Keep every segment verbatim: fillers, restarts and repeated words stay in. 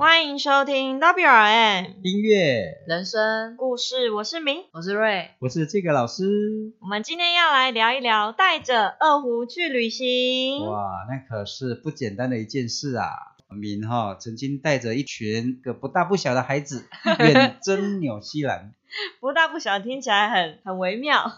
欢迎收听 W R M 音乐人生故事，我是明，我是瑞，我是这个老师。我们今天要来聊一聊带着二胡去旅行。哇，那可是不简单的一件事啊。明、哦、曾经带着一群个不大不小的孩子远征纽西兰。不大不小听起来很很微妙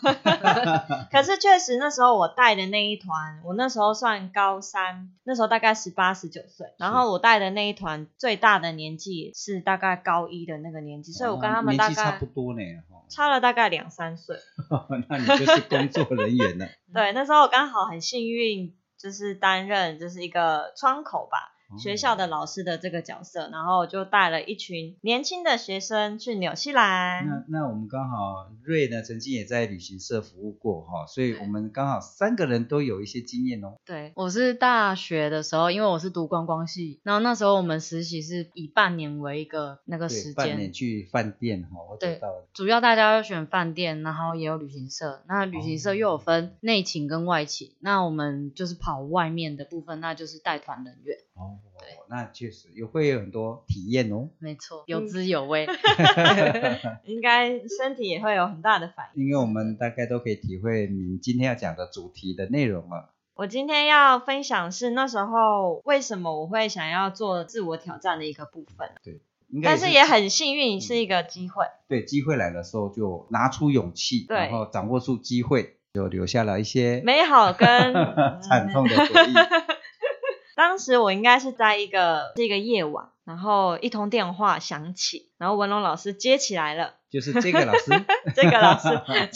可是确实那时候我带的那一团，我那时候算高三，那时候大概十八十九岁，然后我带的那一团最大的年纪是大概高一的那个年纪，所以我跟他们大概、哦、年纪差不多呢，差了大概两三岁那你就是工作人员了对，那时候我刚好很幸运，就是担任就是一个窗口吧，学校的老师的这个角色，然后就带了一群年轻的学生去纽西兰。那那我们刚好瑞呢曾经也在旅行社服务过哈，所以我们刚好三个人都有一些经验哦。对，我是大学的时候，因为我是读观光系，然后那时候我们实习是以半年为一个那个时间，半年去饭店哈，我知道了。主要大家要选饭店，然后也有旅行社，那旅行社又有分内勤跟外勤，哦、那我们就是跑外面的部分，那就是带团人员。哦哦、那确实也会有很多体验哦，没错，有滋有味应该身体也会有很大的反应，因为我们大概都可以体会你今天要讲的主题的内容了。我今天要分享是那时候为什么我会想要做自我挑战的一个部分，对，应该也是，但是也很幸运是一个机会、嗯、对，机会来的时候就拿出勇气，然后掌握住机会，就留下了一些美好跟惨痛的回忆当时我应该是在一个这个夜晚，然后一通电话响起，然后文龙老师接起来了，就是这个老师这个老师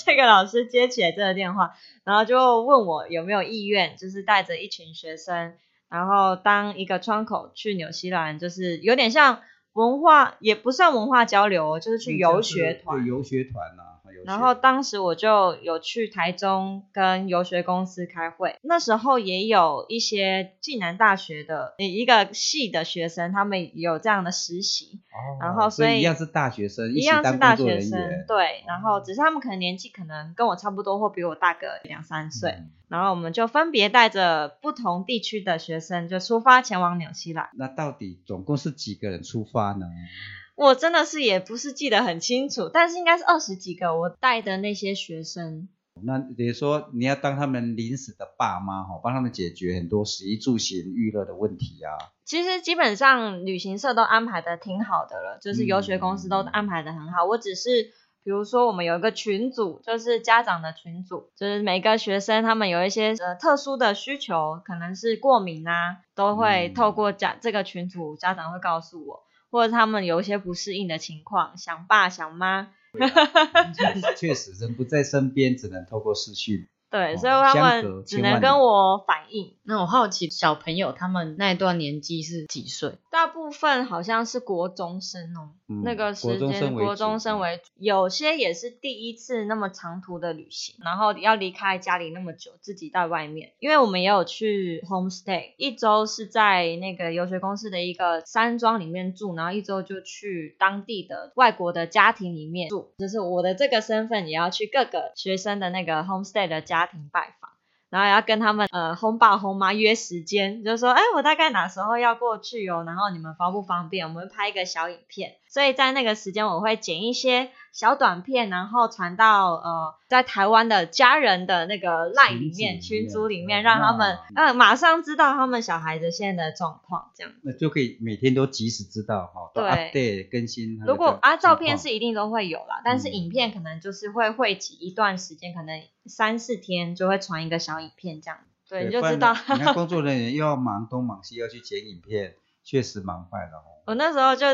这个老师接起来这个电话，然后就问我有没有意愿，就是带着一群学生，然后当一个窗口去纽西兰，就是有点像文化，也不算文化交流，就是去游学团、嗯、对，游学团啊。然后当时我就有去台中跟游学公司开会，那时候也有一些暨南大学的一个系的学生，他们有这样的实习、哦、然后所以一样是大学生，一样是大学生，对、哦、然后只是他们可能年纪可能跟我差不多，或比我大个两三岁、嗯、然后我们就分别带着不同地区的学生就出发前往纽西兰。那到底总共是几个人出发呢？我真的是也不是记得很清楚，但是应该是二十几个我带的那些学生。那比如说你要当他们临时的爸妈、哦、帮他们解决很多食衣住行娱乐的问题啊。其实基本上旅行社都安排的挺好的了，就是游学公司都安排的很好、嗯、我只是比如说我们有一个群组，就是家长的群组，就是每个学生他们有一些、呃、特殊的需求，可能是过敏啊，都会透过家、嗯、这个群组家长会告诉我，或者他们有一些不适应的情况，想爸想妈确实人不在身边，只能透过视讯，对、哦、所以他们只能跟我反映。那我好奇小朋友他们那段年纪是几岁？大部分好像是国中生哦、嗯、那个时间国中生为主，有些也是第一次那么长途的旅行，然后要离开家里那么久，自己在外面。因为我们也有去 homestay， 一周是在那个游学公司的一个山庄里面住，然后一周就去当地的外国的家庭里面住，就是我的这个身份也要去各个学生的那个 homestay 的家庭拜访，然后也要跟他们呃轰爸轰妈约时间，就说哎，我大概哪时候要过去哦，然后你们方不方便，我们拍一个小影片。所以在那个时间我会剪一些小短片，然后传到呃在台湾的家人的那个 LINE 里面，群组里面，让他们呃马上知道他们小孩子现在的状况，这样那就可以每天都及时知道哈、哦，都 update 更新。如果啊照片是一定都会有啦，但是影片可能就是会汇集一段时间，可能三四天就会传一个小影片这样，对，你就知道。你看工作人员又要忙东忙西，要去剪影片，确实忙坏了哦。我那时候就。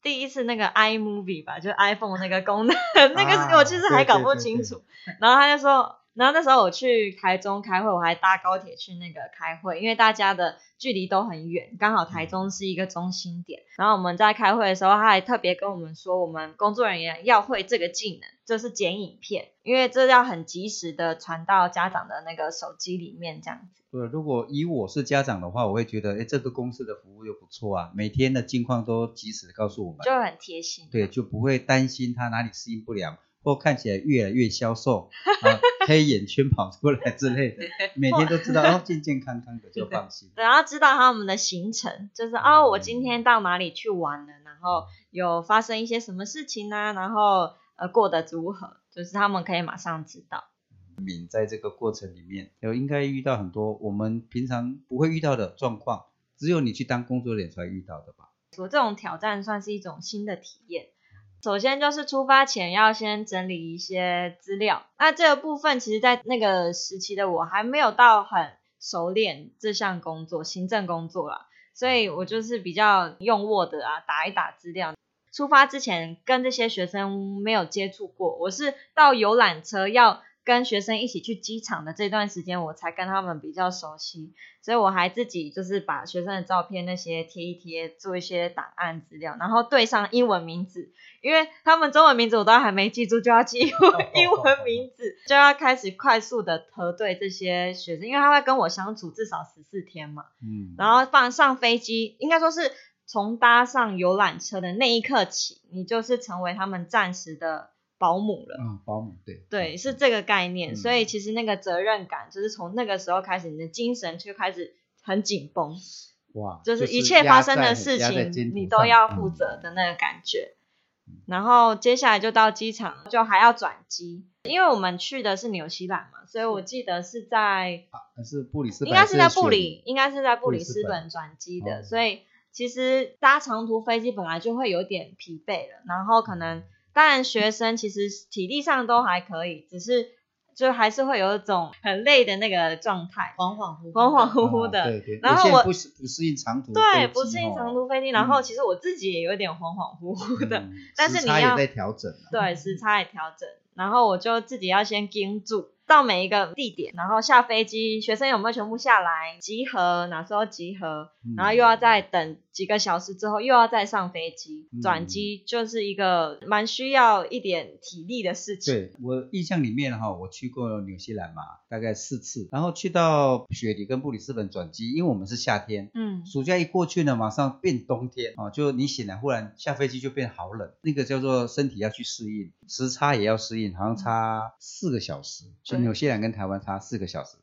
第一次那个 iMovie 吧，就是 iPhone 那个功能、啊、那个我其实还搞不清楚，对对对对，然后他就说，然后那时候我去台中开会，我还搭高铁去那个开会，因为大家的距离都很远，刚好台中是一个中心点、嗯、然后我们在开会的时候，他还特别跟我们说，我们工作人员要会这个技能，就是剪影片，因为这要很及时的传到家长的那个手机里面这样子。对，如果以我是家长的话，我会觉得诶，这个公司的服务又不错啊，每天的近况都及时告诉我们，就很贴心、啊、对，就不会担心他哪里适应不良，或看起来越来越消瘦、啊黑眼圈跑出来之类的，每天都知道哦，健健康康的就放心。对，然后知道他们的行程，就是哦，我今天到哪里去玩了，然后有发生一些什么事情啊，然后呃过得如何，就是他们可以马上知道。敏在这个过程里面有应该遇到很多我们平常不会遇到的状况，只有你去当工作人员才遇到的吧。我这种挑战算是一种新的体验。首先就是出发前要先整理一些资料，那这个部分其实在那个时期的我还没有到很熟练这项工作，行政工作啦，所以我就是比较用 Word 啊打一打资料。出发之前跟这些学生没有接触过，我是到游览车要跟学生一起去机场的这段时间我才跟他们比较熟悉，所以我还自己就是把学生的照片那些贴一贴，做一些档案资料，然后对上英文名字，因为他们中文名字我都还没记住，就要记英文名字，就要开始快速的核对这些学生，因为他会跟我相处至少十四天嘛，嗯，然后放上飞机，应该说是从搭上游览车的那一刻起，你就是成为他们暂时的保姆了，嗯，保姆，对对，是这个概念，嗯，所以其实那个责任感就是从那个时候开始，你的精神就开始很紧绷，哇，就是一切发生的事情你都要负责的那个感觉，嗯，然后接下来就到机场，就还要转机，因为我们去的是纽西兰嘛，所以我记得是在，啊，是布里斯本，应该是在布里，应该是在布里斯本转机的，哦，所以其实搭长途飞机本来就会有点疲惫了，然后可能当然学生其实体力上都还可以，只是就还是会有一种很累的那个状态，恍恍惚惚恍恍惚惚的，哦，对对，然后我不适应长途飞机，对，不适应长途飞机，哦，然后其实我自己也有点恍恍惚惚的，嗯，但是你要时差也在调整，啊，对，时差也调整，然后我就自己要先盯住到每一个地点，然后下飞机学生有没有全部下来集合，哪时候集合，嗯，然后又要再等几个小时之后又要再上飞机，嗯，转机就是一个蛮需要一点体力的事情。对，我印象里面，哦，我去过纽西兰嘛，大概四次，然后去到雪梨跟布里斯本转机，因为我们是夏天，嗯，暑假一过去呢马上变冬天，哦，就你醒来忽然下飞机就变好冷，那个叫做身体要去适应，时差也要适应，好像差四个小时，所以纽西兰跟台湾差四个小时，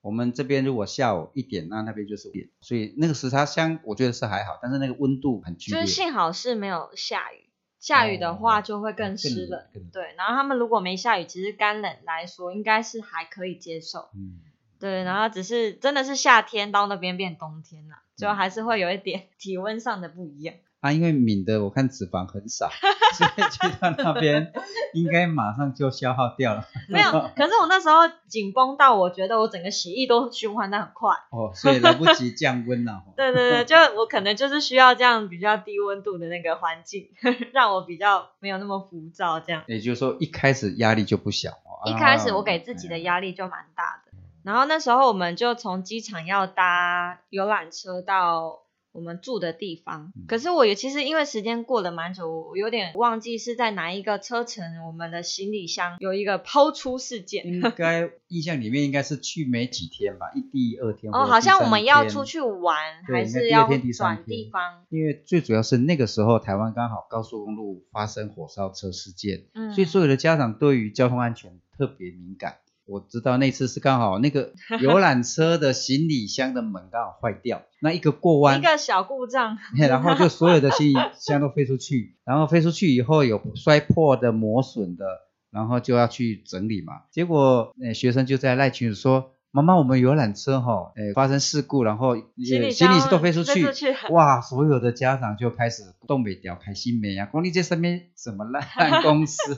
我们这边如果下午一点，那那边就是五点，所以那个时差相我觉得是还好，但是那个温度很剧烈，就是幸好是没有下雨，下雨的话就会更湿冷，哦，对，然后他们如果没下雨，其实干冷来说应该是还可以接受，嗯，对，然后只是真的是夏天到那边变冬天啦，就还是会有一点体温上的不一样啊，因为敏的我看脂肪很少，所以去到那边应该马上就消耗掉了。没有，可是我那时候紧绷到我觉得我整个血液都循环得很快，哦，所以来不及降温了。对对对，就我可能就是需要这样比较低温度的那个环境，让我比较没有那么浮躁这样。也就是说一开始压力就不小，一开始我给自己的压力就蛮大的，嗯，然后那时候我们就从机场要搭游览车到我们住的地方，可是我也其实因为时间过了蛮久，我有点忘记是在哪一个车程，我们的行李箱有一个抛出事件，应该印象里面应该是去没几天吧，一第二天，哦，好像我们要出去玩还是要转地方，因为最主要是那个时候台湾刚好高速公路发生火烧车事件，嗯，所以所有的家长对于交通安全特别敏感，我知道那次是刚好那个游览车的行李箱的门刚好坏掉，那一个过弯一个小故障，然后就所有的行李箱都飞出去，然后飞出去以后有摔破的磨损的，然后就要去整理嘛，结果，欸，学生就在赖群说，妈妈我们游览车，哦欸，发生事故，然后行李箱都飞出 去, 飞出去哇，所有的家长就开始动不了开心没啊，说你这身边什么烂公司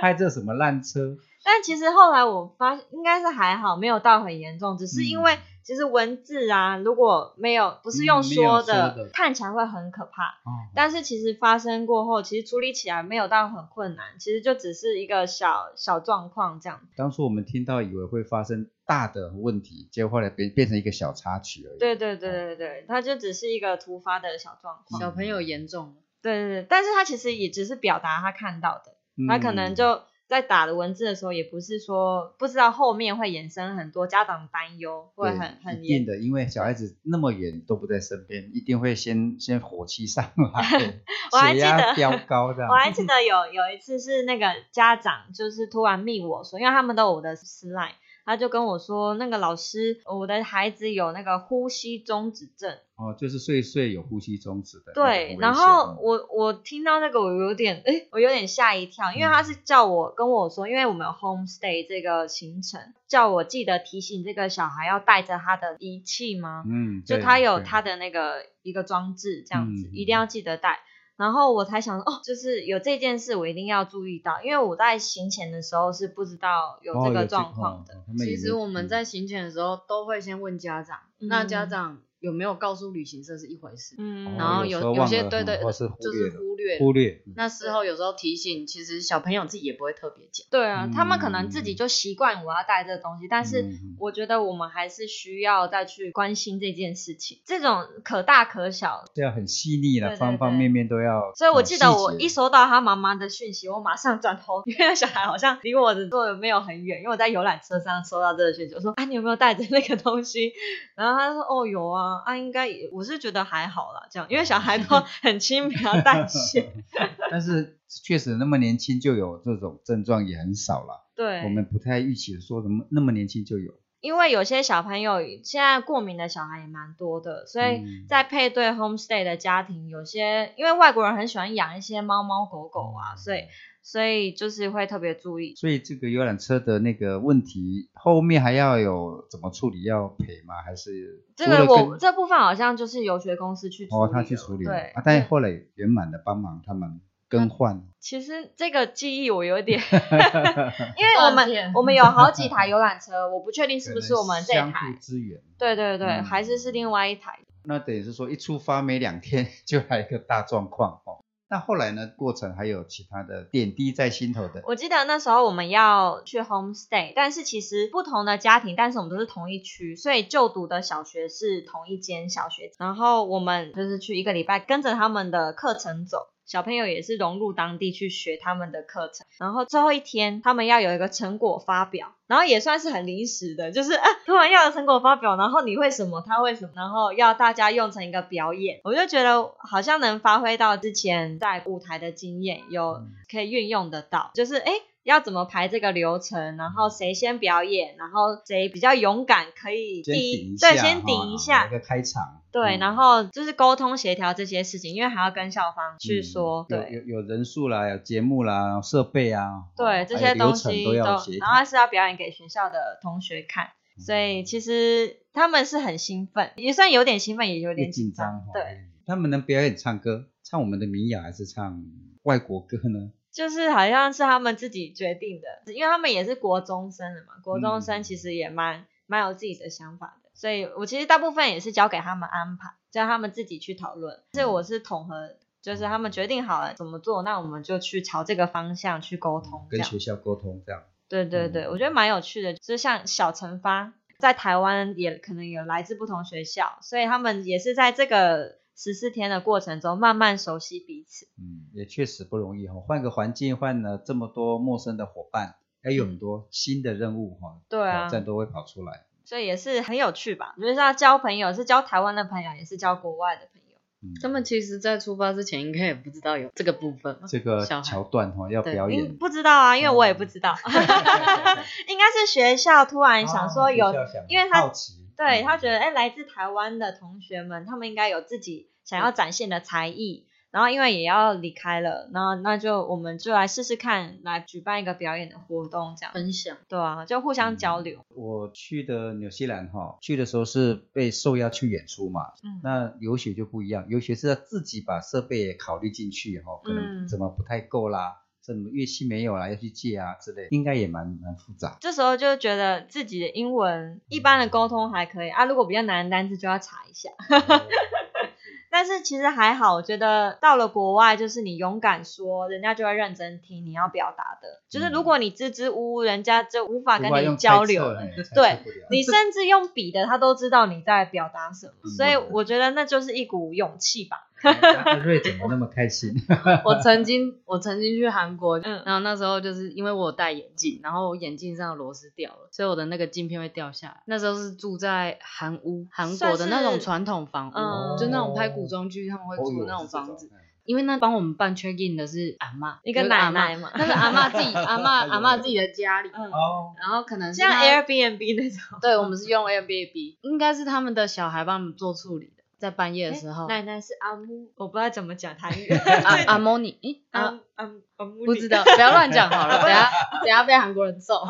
开这什么烂车，但其实后来我发现应该是还好，没有到很严重，只是因为其实文字啊，嗯，如果没有不是用说 的,、嗯、说的看起来会很可怕，哦，但是其实发生过后其实处理起来没有到很困难，其实就只是一个小小状况这样。当初我们听到以为会发生大的问题，结果后来变变成一个小插曲而已，对对对对对，哦，它就只是一个突发的小状况，小朋友严重，对对对，但是他其实也只是表达他看到的，他可能就在打的文字的时候，也不是说不知道后面会衍生很多家长担忧，会很很一定的，因为小孩子那么远都不在身边，一定会先先火气上来，我还记得飙高的。我还记得有有一次是那个家长就是突然密我说，因为他们都有我的私赖，他就跟我说那个老师，我的孩子有那个呼吸中止症。哦，就是睡睡有呼吸中止的。对，然后我我听到那个我有点诶我有点吓一跳，因为他是叫我跟我说，因为我们有 homestay 这个行程，叫我记得提醒这个小孩要带着他的仪器吗？嗯，就他有他的那个一个装置这样子，嗯，一定要记得带。然后我才想哦，就是有这件事我一定要注意到，因为我在行前的时候是不知道有这个状况的。哦哦，其实我们在行前的时候都会先问家长，嗯，那家长有没有告诉旅行社是一回事，嗯，然后 有,、哦、有, 有些对对是就是忽略忽略，嗯，那事后有时候提醒，其实小朋友自己也不会特别讲。对啊，嗯，他们可能自己就习惯我要带这个东西，嗯，但是我觉得我们还是需要再去关心这件事情，这种可大可小，对啊，很细腻的，方方面面都要。所以我记得我一收到他妈妈的讯息，我马上转头，因为小孩好像离我的座位没有很远，因为我在游览车上收到这个讯息，我说啊你有没有带着那个东西，然后他说哦有啊啊，应该我是觉得还好啦，这样，因为小孩都很轻描淡写。但是确实那么年轻就有这种症状也很少啦。对，我们不太预期说怎么那么年轻就有。因为有些小朋友现在过敏的小孩也蛮多的，所以在配对 homestay 的家庭，有些因为外国人很喜欢养一些猫猫狗狗啊，所以所以就是会特别注意。所以这个游览车的那个问题后面还要有怎么处理，要赔吗？还是这个我这部分好像就是游学公司去处理。哦，他去处理。对，啊，但后来圆满的帮忙他们更换。嗯，其实这个记忆我有点因为我们我们有好几台游览车，我不确定是不是我们这台相互支援。对对对，嗯，还是是另外一台。那等于是说一出发没两天就来一个大状况哦。那后来呢？过程还有其他的点滴在心头的。我记得那时候我们要去 homestay， 但是其实不同的家庭，但是我们都是同一区，所以就读的小学是同一间小学。然后我们就是去一个礼拜，跟着他们的课程走，小朋友也是融入当地去学他们的课程。然后最后一天，他们要有一个成果发表，然后也算是很临时的，就是啊，突然要有成果发表，然后你会什么，他会什么，然后要大家用成一个表演。我就觉得好像能发挥到之前在舞台的经验，有可以运用得到，就是诶要怎么排这个流程，然后谁先表演，然后谁比较勇敢可以第一，对，先顶一下，哦，一个开场。对，嗯，然后就是沟通协调这些事情，因为还要跟校方去说，嗯，对，有有人数啦，有节目啦，设备啊，对，这些东西都，然后是要表演给学校的同学看，嗯，所以其实他们是很兴奋，也算有点兴奋，也有点紧张，对，嗯，他们能表演唱歌，唱我们的民谣还是唱外国歌呢？就是好像是他们自己决定的，因为他们也是国中生了嘛，国中生其实也蛮，嗯，蛮有自己的想法的，所以我其实大部分也是交给他们安排，叫他们自己去讨论，所以我是统合，就是他们决定好了怎么做，那我们就去朝这个方向去沟通，嗯，跟学校沟通这样。对对对，嗯，我觉得蛮有趣的，就是像小惩罚在台湾也可能有来自不同学校，所以他们也是在这个十四天的过程中慢慢熟悉彼此。嗯，也确实不容易齁，换个环境，换了这么多陌生的伙伴，还有很多新的任务齁，对啊，挑战都会跑出来，所以也是很有趣吧。就是要交朋友，是交台湾的朋友，也是交国外的朋友。嗯，他们其实在出发之前应该也不知道有这个部分，这个桥段齁，要表演不知道啊，因为我也不知道，嗯，应该是学校突然想说有，啊，因为他好奇，对，他觉得哎，来自台湾的同学们，他们应该有自己想要展现的才艺，然后因为也要离开了，然后那就我们就来试试看，来举办一个表演的活动，这样分享。对啊，就互相交流。嗯，我去的纽西兰哈，去的时候是被受邀去演出嘛，嗯，那游学就不一样，游学是要自己把设备也考虑进去哈，可能怎么不太够啦。嗯，什么乐器没有啦，要去借啊之类，应该也蛮蛮复杂。这时候就觉得自己的英文一般的沟通还可以啊，如果比较难的单字就要查一下。但是其实还好，我觉得到了国外就是你勇敢说，人家就会认真听你要表达的。就是如果你支支吾吾，人家就无法跟你交流了。对，你甚至用笔的，他都知道你在表达什么，嗯。所以我觉得那就是一股勇气吧。阿瑞怎么那么开心？我曾经我曾经去韩国，嗯，然后那时候就是因为我有戴眼镜，然后我眼镜上的螺丝掉了，所以我的那个镜片会掉下来。那时候是住在韩屋，韩国的那种传统房屋，嗯，就那种拍古装剧他们会住那种房子。哦，因为那帮我们办 check in 的是阿嬷，一个奶奶嘛，那是阿嬷自己阿嬷阿嬷自己的家里，嗯，然后可能是像 Airbnb 那种，对，我们是用 Airbnb， 应该是他们的小孩帮我们做处理的，在半夜的时候。奶奶是阿姆，我不知道怎么讲台语，阿阿摩尼，诶，阿阿阿摩尼，不知道，不要乱讲好了，等下等下被韩国人揍。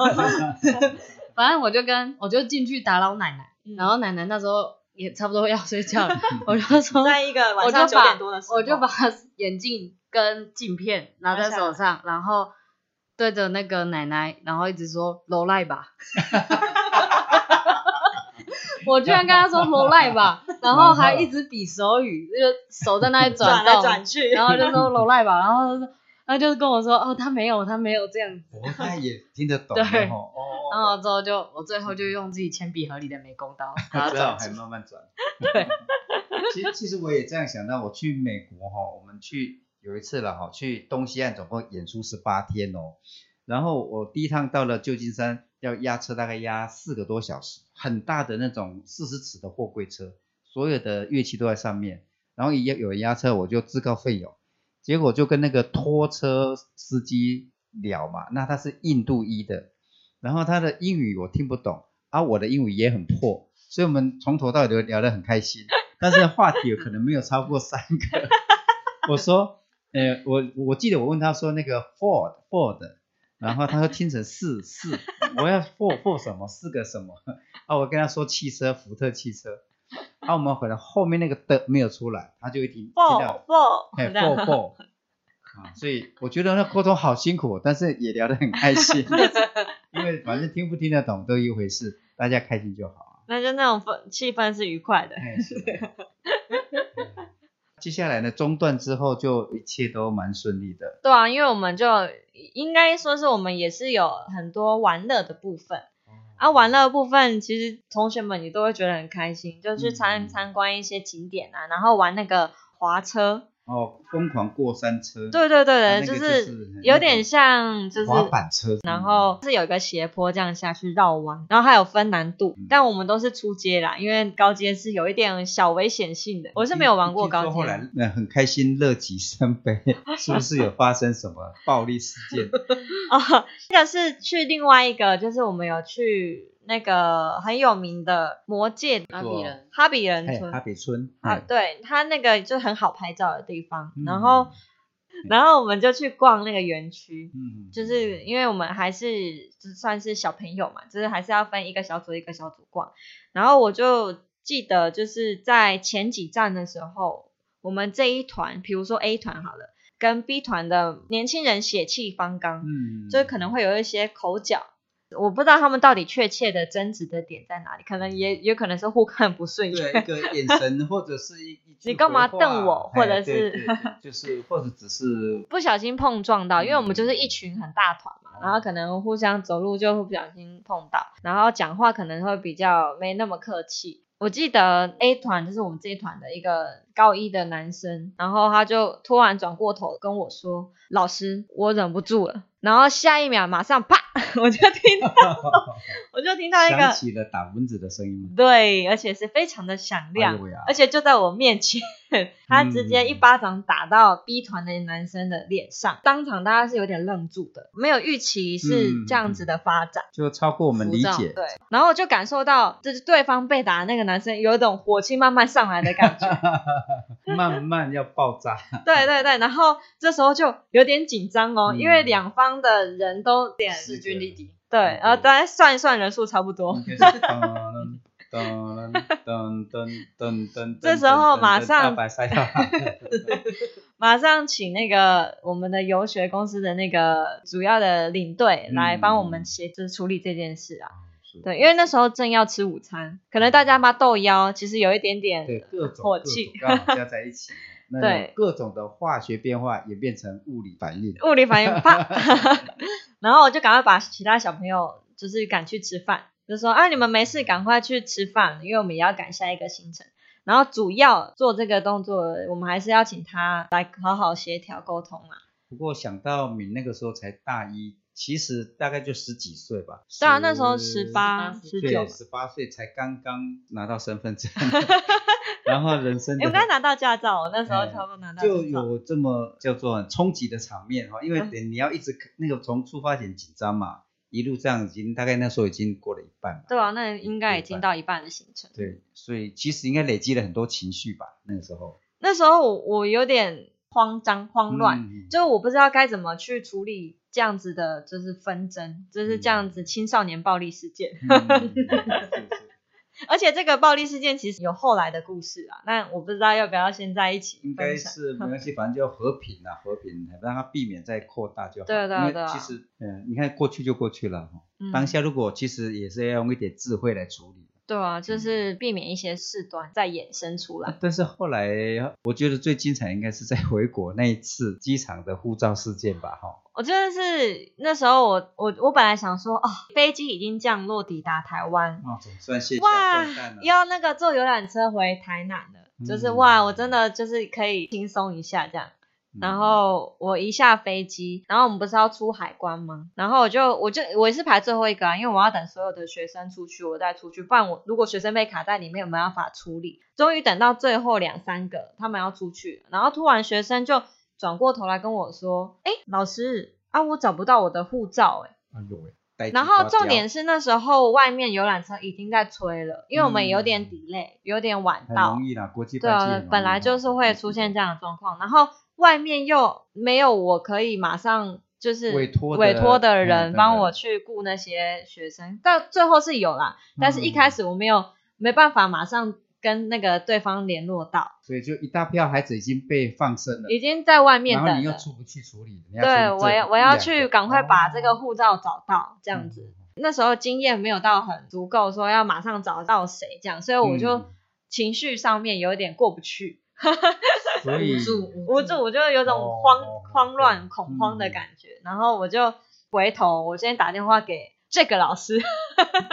反正我就跟我就进去打扰奶奶，嗯，然后奶奶那时候也差不多要睡觉了，我就说在一个晚上九点多的时候，我就把眼镜跟镜片拿在手上，然后对着那个奶奶，然后一直说罗赖吧，我居然跟她说罗赖吧，然后还一直比手语，就手在那里转动，转来转去，然后就说罗赖吧，然后就说。他就跟我说哦，他没有他没有这样子，我他也听得懂。对，哦，然后之后就我最后就用自己铅笔盒里的美工刀，然后最好还慢慢转。对，其实其实我也这样想到，我去美国哈，我们去有一次了哈，去东西岸总共演出十八天哦，然后我第一趟到了旧金山，要押车大概押四个多小时，很大的那种四十尺的货柜车，所有的乐器都在上面，然后有人押车我就自告奋勇。结果就跟那个拖车司机聊嘛，那他是印度裔的，然后他的英语我听不懂啊，我的英语也很破，所以我们从头到尾聊得很开心，但是话题可能没有超过三个。我说，呃，我我记得我问他说那个 Ford Ford， 然后他说听成四四，我要 Ford Ford 什么四个什么啊？我跟他说汽车福特汽车。啊，我们回来后面那个的没有出来，他就一听爆爆，哎爆爆，所以我觉得那沟通好辛苦，但是也聊得很开心，因为反正听不听得懂都一回事，大家开心就好。那就那种气氛是愉快的。哎，是的。接下来呢，中断之后就一切都蛮顺利的。对啊，因为我们就应该说是我们也是有很多玩乐的部分。啊，玩乐部分其实同学们也都会觉得很开心，就去参参观一些景点啊，然后玩那个滑车哦，疯狂过山车。对对对对，啊，就是有点像就是滑板车，然后是有一个斜坡这样下去绕弯，然后还有分难度，嗯，但我们都是初阶啦，因为高阶是有一点小危险性的，我是没有玩过高阶。后来很开心，乐极生悲，是不是有发生什么暴力事件？哦，这个是去另外一个，就是我们有去那个很有名的魔界哈比人哈比人村哈比村啊，对，他那个就很好拍照的地方，嗯，然后然后我们就去逛那个园区，嗯，就是因为我们还是就算是小朋友嘛，就是还是要分一个小组一个小组逛，然后我就记得就是在前几站的时候，我们这一团比如说 A 团好了，跟 B 团的年轻人血气方刚，嗯，就可能会有一些口角，我不知道他们到底确切的争执的点在哪里，可能也有可能是互看不顺眼，对，一个眼神或者是一句你干嘛瞪我，或者是对对对，就是或者只是不小心碰撞到，因为我们就是一群很大团嘛，嗯，然后可能互相走路就会不小心碰到，然后讲话可能会比较没那么客气。我记得 A 团就是我们这一团的一个高一的男生，然后他就突然转过头跟我说，老师我忍不住了，然后下一秒马上啪我就听到我就听到一个响起了打蚊子的声音，对，而且是非常的响亮，哎啊，而且就在我面前，他直接一巴掌打到 B 团的男生的脸上，嗯，当场大家是有点愣住的，没有预期是这样子的发展，嗯，就超过我们理解。对，然后我就感受到就是对方被打的那个男生有一种火气慢慢上来的感觉慢慢要爆炸对对对，然后这时候就有点紧张哦，嗯，因为两方的人都点势均力敌，对，然后大家算一算人数差不多。这时候马上马上请那个我们的游学公司的那个主要的领队来帮我们协助处理这件事啊。对，因为那时候正要吃午餐，可能大家妈豆腰，其实有一点点火气，刚好加在一起。对，各种的化学变化也变成物理反应，物理反应啪然后我就赶快把其他小朋友就是赶去吃饭，就说啊你们没事赶快去吃饭，因为我们也要赶下一个行程。然后主要做这个动作我们还是要请他来好好协调沟通嘛。不过想到敏那个时候才大一，其实大概就十几岁吧。对啊，那时候十八、十九、十八岁才刚刚拿到身份证，然后人生的、欸、我刚拿到驾照，我那时候差不多拿到驾照、嗯、就有这么叫做很冲击的场面，因为你要一直那个从出发点紧张嘛，一路这样已经大概那时候已经过了一半了。对啊，那应该已经到一半的行程。对，所以其实应该累积了很多情绪吧，那个时候。那时候 我, 我有点慌张慌乱、嗯、就我不知道该怎么去处理这样子的就是纷争，就是这样子青少年暴力事件、嗯、而且这个暴力事件其实有后来的故事啊，那我不知道要不要现在一起分享。应该是没关系，反正就和平啊，和平让它避免再扩大就好。对对对，其实、嗯、你看过去就过去了、嗯、当下如果其实也是要用一点智慧来处理。对啊，就是避免一些事端再衍生出来、嗯、但是后来我觉得最精彩应该是在回国那一次机场的护照事件吧。我觉得是那时候我我我本来想说哦，飞机已经降落抵达台湾、哦、总算卸下重担了，要那个坐游览车回台南了、嗯、就是哇我真的就是可以轻松一下这样。然后我一下飞机，然后我们不是要出海关吗？然后我就我就我也是排最后一个啊，因为我要等所有的学生出去我再出去，不然我如果学生被卡在里面我没办法处理。终于等到最后两三个他们要出去，然后突然学生就转过头来跟我说，诶老师啊我找不到我的护照。诶、哎呦喂，然后重点是那时候外面游览车已经在催了，因为我们有点 delay、嗯、有点晚到，很容易啦，国际班机很容易。对，本来就是会出现这样的状况，然后外面又没有我可以马上就是委托委托的人帮我去雇那些学生，到最后是有啦，但是一开始我没有没办法马上跟那个对方联络到，所以就一大票孩子已经被放生了，已经在外面等了，然后你又出不去处理。你要对我要我要去赶快把这个护照找到这样子、嗯、那时候经验没有到很足够说要马上找到谁这样，所以我就情绪上面有点过不去、嗯所以无助无助，我就有种慌、哦、慌乱恐慌的感觉、嗯、然后我就回头我今天打电话给这个老师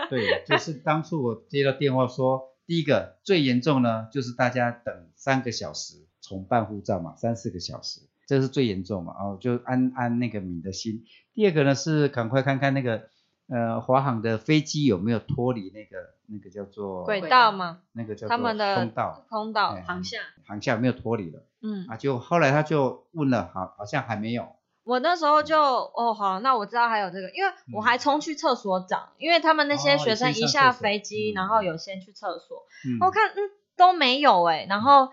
对，就是当初我接到电话说第一个最严重呢就是大家等三个小时重办护照嘛，三四个小时这是最严重嘛，然后就安安那个敏的心。第二个呢是赶快看看那个呃，华航的飞机有没有脱离那个那个叫做轨道吗？那个叫做他们的通道通道、嗯、航向航向没有脱离了，嗯啊，就后来他就问了，好好像还没有。我那时候就哦好，那我知道还有这个，因为我还冲去厕所找、嗯，因为他们那些学生一下飞机，哦、然后有先去厕所，嗯、我看嗯都没有哎、欸，然后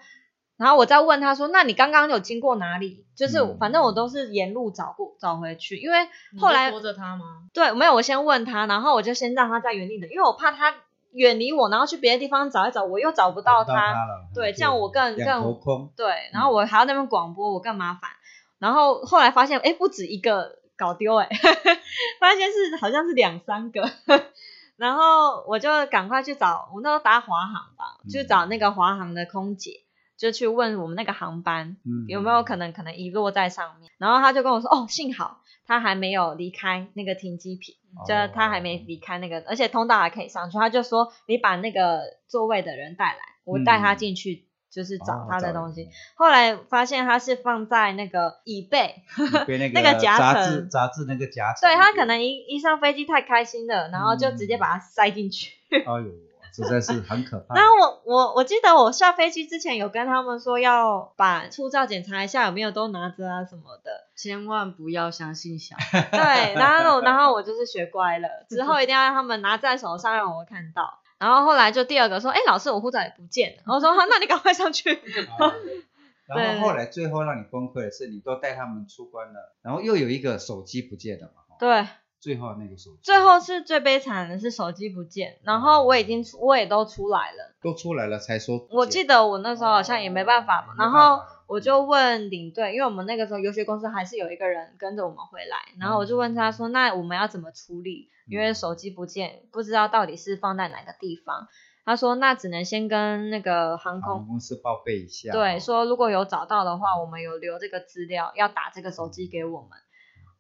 然后我再问他说，那你刚刚有经过哪里？就是、嗯、反正我都是沿路找过找回去，因为后来你拖着他吗？对，没有，我先问他，然后我就先让他在原地等，因为我怕他远离我，然后去别的地方找一找，我又找不到他。到他了，对，这样我更两头空。对，然后我还要在那边广播，我更麻烦。然后后来发现，哎，不止一个搞丢，哎，发现是好像是两三个。然后我就赶快去找，我那时候搭华航吧，去找那个华航的空姐。就去问我们那个航班、嗯、有没有可能可能遗落在上面，然后他就跟我说哦幸好他还没有离开那个停机坪、哦、就他还没离开那个，而且通道还可以上去，他就说你把那个座位的人带来，我带他进去、嗯、就是找他的东西、哦、后来发现他是放在那个椅背椅背那个, 那个夹层杂志那个夹层，对，他可能 一, 一上飞机太开心了，然后就直接把它塞进去、嗯、哎呦实在是很可怕。然后我我我记得我下飞机之前有跟他们说要把护照检查一下有没有都拿着啊什么的，千万不要相信小孩对，然后然后我就是学乖了，之后一定要让他们拿在手上让我看到。然后后来就第二个说，哎老师我护照也不见了，我说好那你赶快上去然后后来最后让你崩溃的是你都带他们出关了，然后又有一个手机不见了嘛。对，最后那个手机，最后是最悲惨的是手机不见，然后我已经我也都出来了，都出来了才说。我记得我那时候好像也没办法嘛，哦、然后我就问领队，因为我们那个时候游学公司还是有一个人跟着我们回来，然后我就问他说，嗯、那我们要怎么处理？因为手机不见，不知道到底是放在哪个地方。他说那只能先跟那个航空公司报备一下，对，说如果有找到的话，我们有留这个资料，要打这个手机给我们。嗯，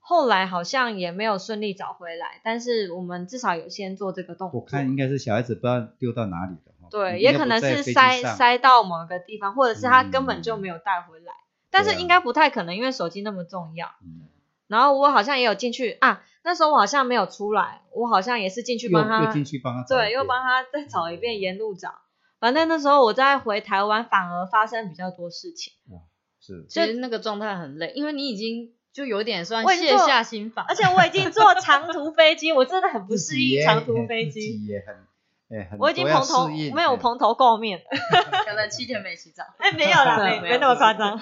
后来好像也没有顺利找回来，但是我们至少有先做这个动作。我看应该是小孩子不知道丢到哪里的。对，也可能是塞塞到某个地方，或者是他根本就没有带回来、嗯、但是应该不太可能，因为手机那么重要、嗯、然后我好像也有进去啊，那时候我好像没有出来，我好像也是进去帮他，又又进去帮他找，对，又帮他再找一遍，沿路找，反正那时候我在回台湾反而发生比较多事情。哇，是，其实那个状态很累，因为你已经就有点算卸下心防，而且我已经坐长途飞机，我真的很不适应长途飞机，自己也很我已经蓬头，没有蓬头垢面了，可能七天没洗澡。哎，没有啦，没没那么夸张。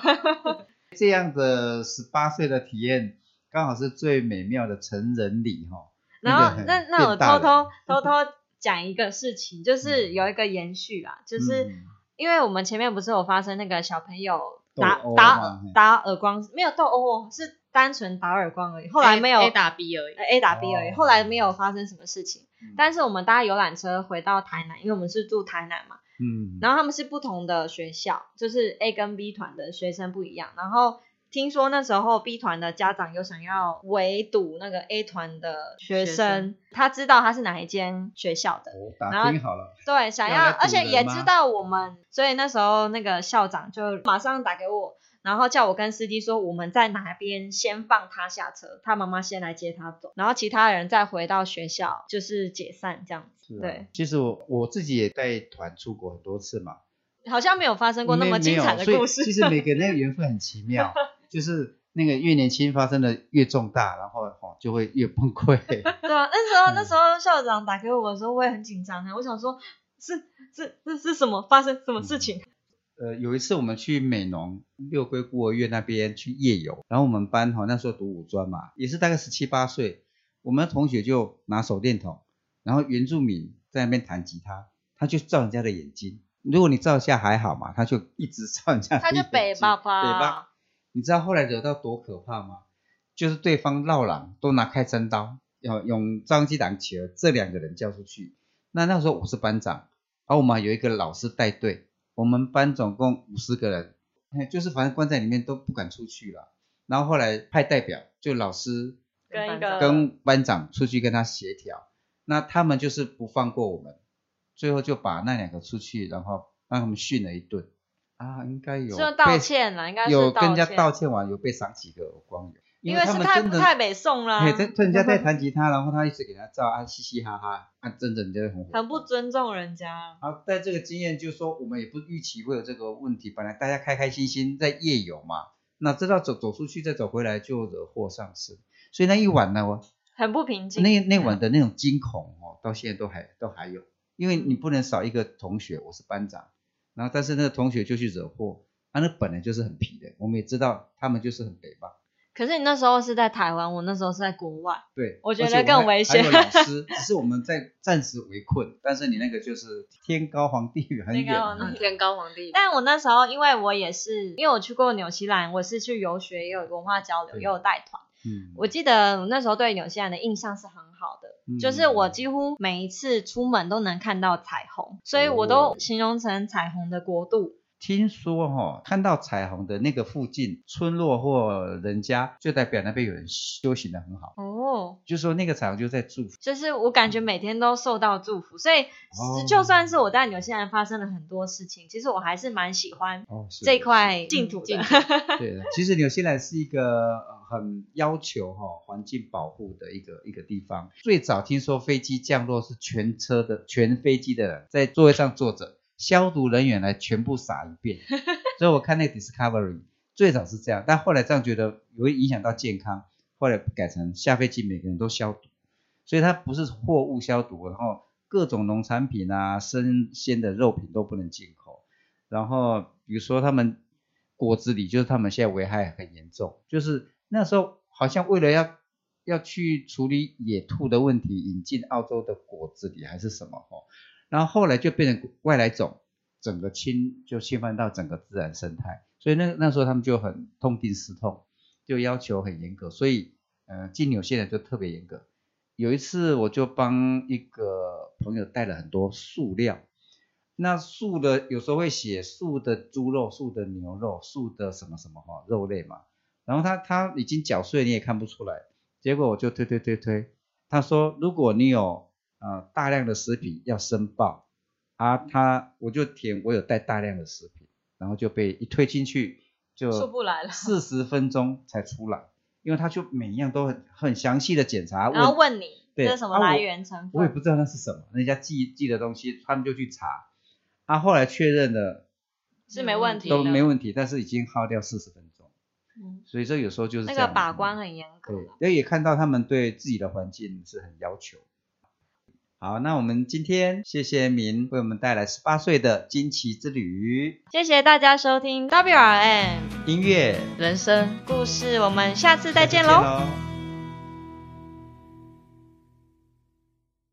这样的十八岁的体验，刚好是最美妙的成人礼哈。然后，那那我偷偷偷偷讲一个事情，就是有一个延续啦，就是因为我们前面不是有发生那个小朋友打打打耳光，没有斗殴，是单纯打耳光而已。后来没有 A 打 B 而已 ，A 打 B 而已，后来没有发生什么事情。但是我们搭游览车回到台南，因为我们是住台南嘛，嗯，然后他们是不同的学校，就是 A 跟 B 团的学生不一样，然后听说那时候 B 团的家长有想要围堵那个 A 团的学生，学生他知道他是哪一间学校的，哦、打听好了，对，想要，而且也知道我们，所以那时候那个校长就马上打给我，然后叫我跟司机说我们在哪边先放他下车，他妈妈先来接他走，然后其他人再回到学校就是解散这样子、啊、对，其实 我, 我自己也带团出国很多次嘛，好像没有发生过那么精彩的故事，其实每个那个缘分很奇妙就是那个越年轻发生的越重大，然后、哦、就会越崩溃对啊，那时候、嗯、那时候校长打给我的时候我也很紧张，我想说是是 是, 是什么发生什么事情、嗯呃，有一次我们去美浓六龟孤儿院那边去夜游，然后我们班、哦、那时候读五专嘛，也是大概十七八岁，我们的同学就拿手电筒，然后原住民在那边弹吉他，他就照人家的眼睛，如果你照一下还好嘛，他就一直照人家的眼睛，他就北巴巴北巴，你知道后来惹到多可怕吗？就是对方绕狼都拿开真刀要用张机挡起了这两个人叫出去，那那时候我是班长，然后我们有一个老师带队，我们班总共五十个人，就是反正关在里面都不敢出去了。然后后来派代表，就老师跟跟班长出去跟他协调，那他们就是不放过我们，最后就把那两个出去，然后让他们训了一顿。啊，应该有就道歉了，应该是道歉有跟人家道歉完，有被赏几个耳光，因为他们真的太美送了、啊，对，人家在弹吉他，然后他一直给他照啊，嘻嘻哈哈，啊，真的人家很火，很不尊重人家。好，在这个经验就是说，我们也不预期会有这个问题，本来大家开开心心在夜游嘛，哪知道走走出去再走回来就惹祸上身，所以那一晚呢，我很不平静。那那晚的那种惊恐哦，到现在都还都还有，因为你不能少一个同学，我是班长，然后但是那个同学就去惹祸，啊，那本来就是很皮的，我们也知道他们就是很北吧。可是你那时候是在台湾，我那时候是在国外，对，我觉得更危险。还有老师，只是我们在暂时围困，但是你那个就是天高皇帝远，很远，天高皇帝。但我那时候，因为我也是，因为我去过纽西兰，我是去游学，也有文化交流，也有带团。嗯，我记得我那时候对纽西兰的印象是很好的、嗯，就是我几乎每一次出门都能看到彩虹，所以我都形容成彩虹的国度。哦，听说哈、哦，看到彩虹的那个附近村落或人家，就代表那边有人修行的很好哦。就说那个彩虹就在祝福，就是我感觉每天都受到祝福，所以、哦、就算是我在纽西兰发生了很多事情，其实我还是蛮喜欢这块净土的。哦、的对的，其实纽西兰是一个很要求哈、哦、环境保护的一个一个地方。最早听说飞机降落是全车的全飞机的人在座位上坐着。消毒人员来全部撒一遍所以我看那个 Discovery 最早是这样，但后来这样觉得有影响到健康，后来改成下飞机每个人都消毒，所以它不是货物消毒，然后各种农产品啊生鲜的肉品都不能进口，然后比如说他们果子狸，就是他们现在危害很严重，就是那时候好像为了要要去处理野兔的问题，引进澳洲的果子狸还是什么哦，然后后来就变成外来种，整个侵就侵犯到整个自然生态，所以那那时候他们就很痛定思痛，就要求很严格，所以呃进纽西兰就特别严格。有一次我就帮一个朋友带了很多素料，那素的有时候会写素的猪肉、素的牛肉、素的什么什么哈肉类嘛，然后他他已经搅碎你也看不出来，结果我就推推推推，他说如果你有呃，大量的食品要申报，啊，他我就填我有带大量的食品，然后就被一推进去就出不来了，四十分钟才出来，因为他就每一样都很很详细的检查，然后问你这是什么来源成分、啊、我, 我也不知道那是什么，人家寄寄的东西他们就去查，啊后来确认了是没问题的，都没问题，但是已经耗掉四十分钟、嗯、所以这有时候就是这样，那个把关很严格，对，也看到他们对自己的环境是很要求。好，那我们今天谢谢Min为我们带来十八岁的惊奇之旅，谢谢大家收听 W R M 音乐人生故事，我们下次再见喽。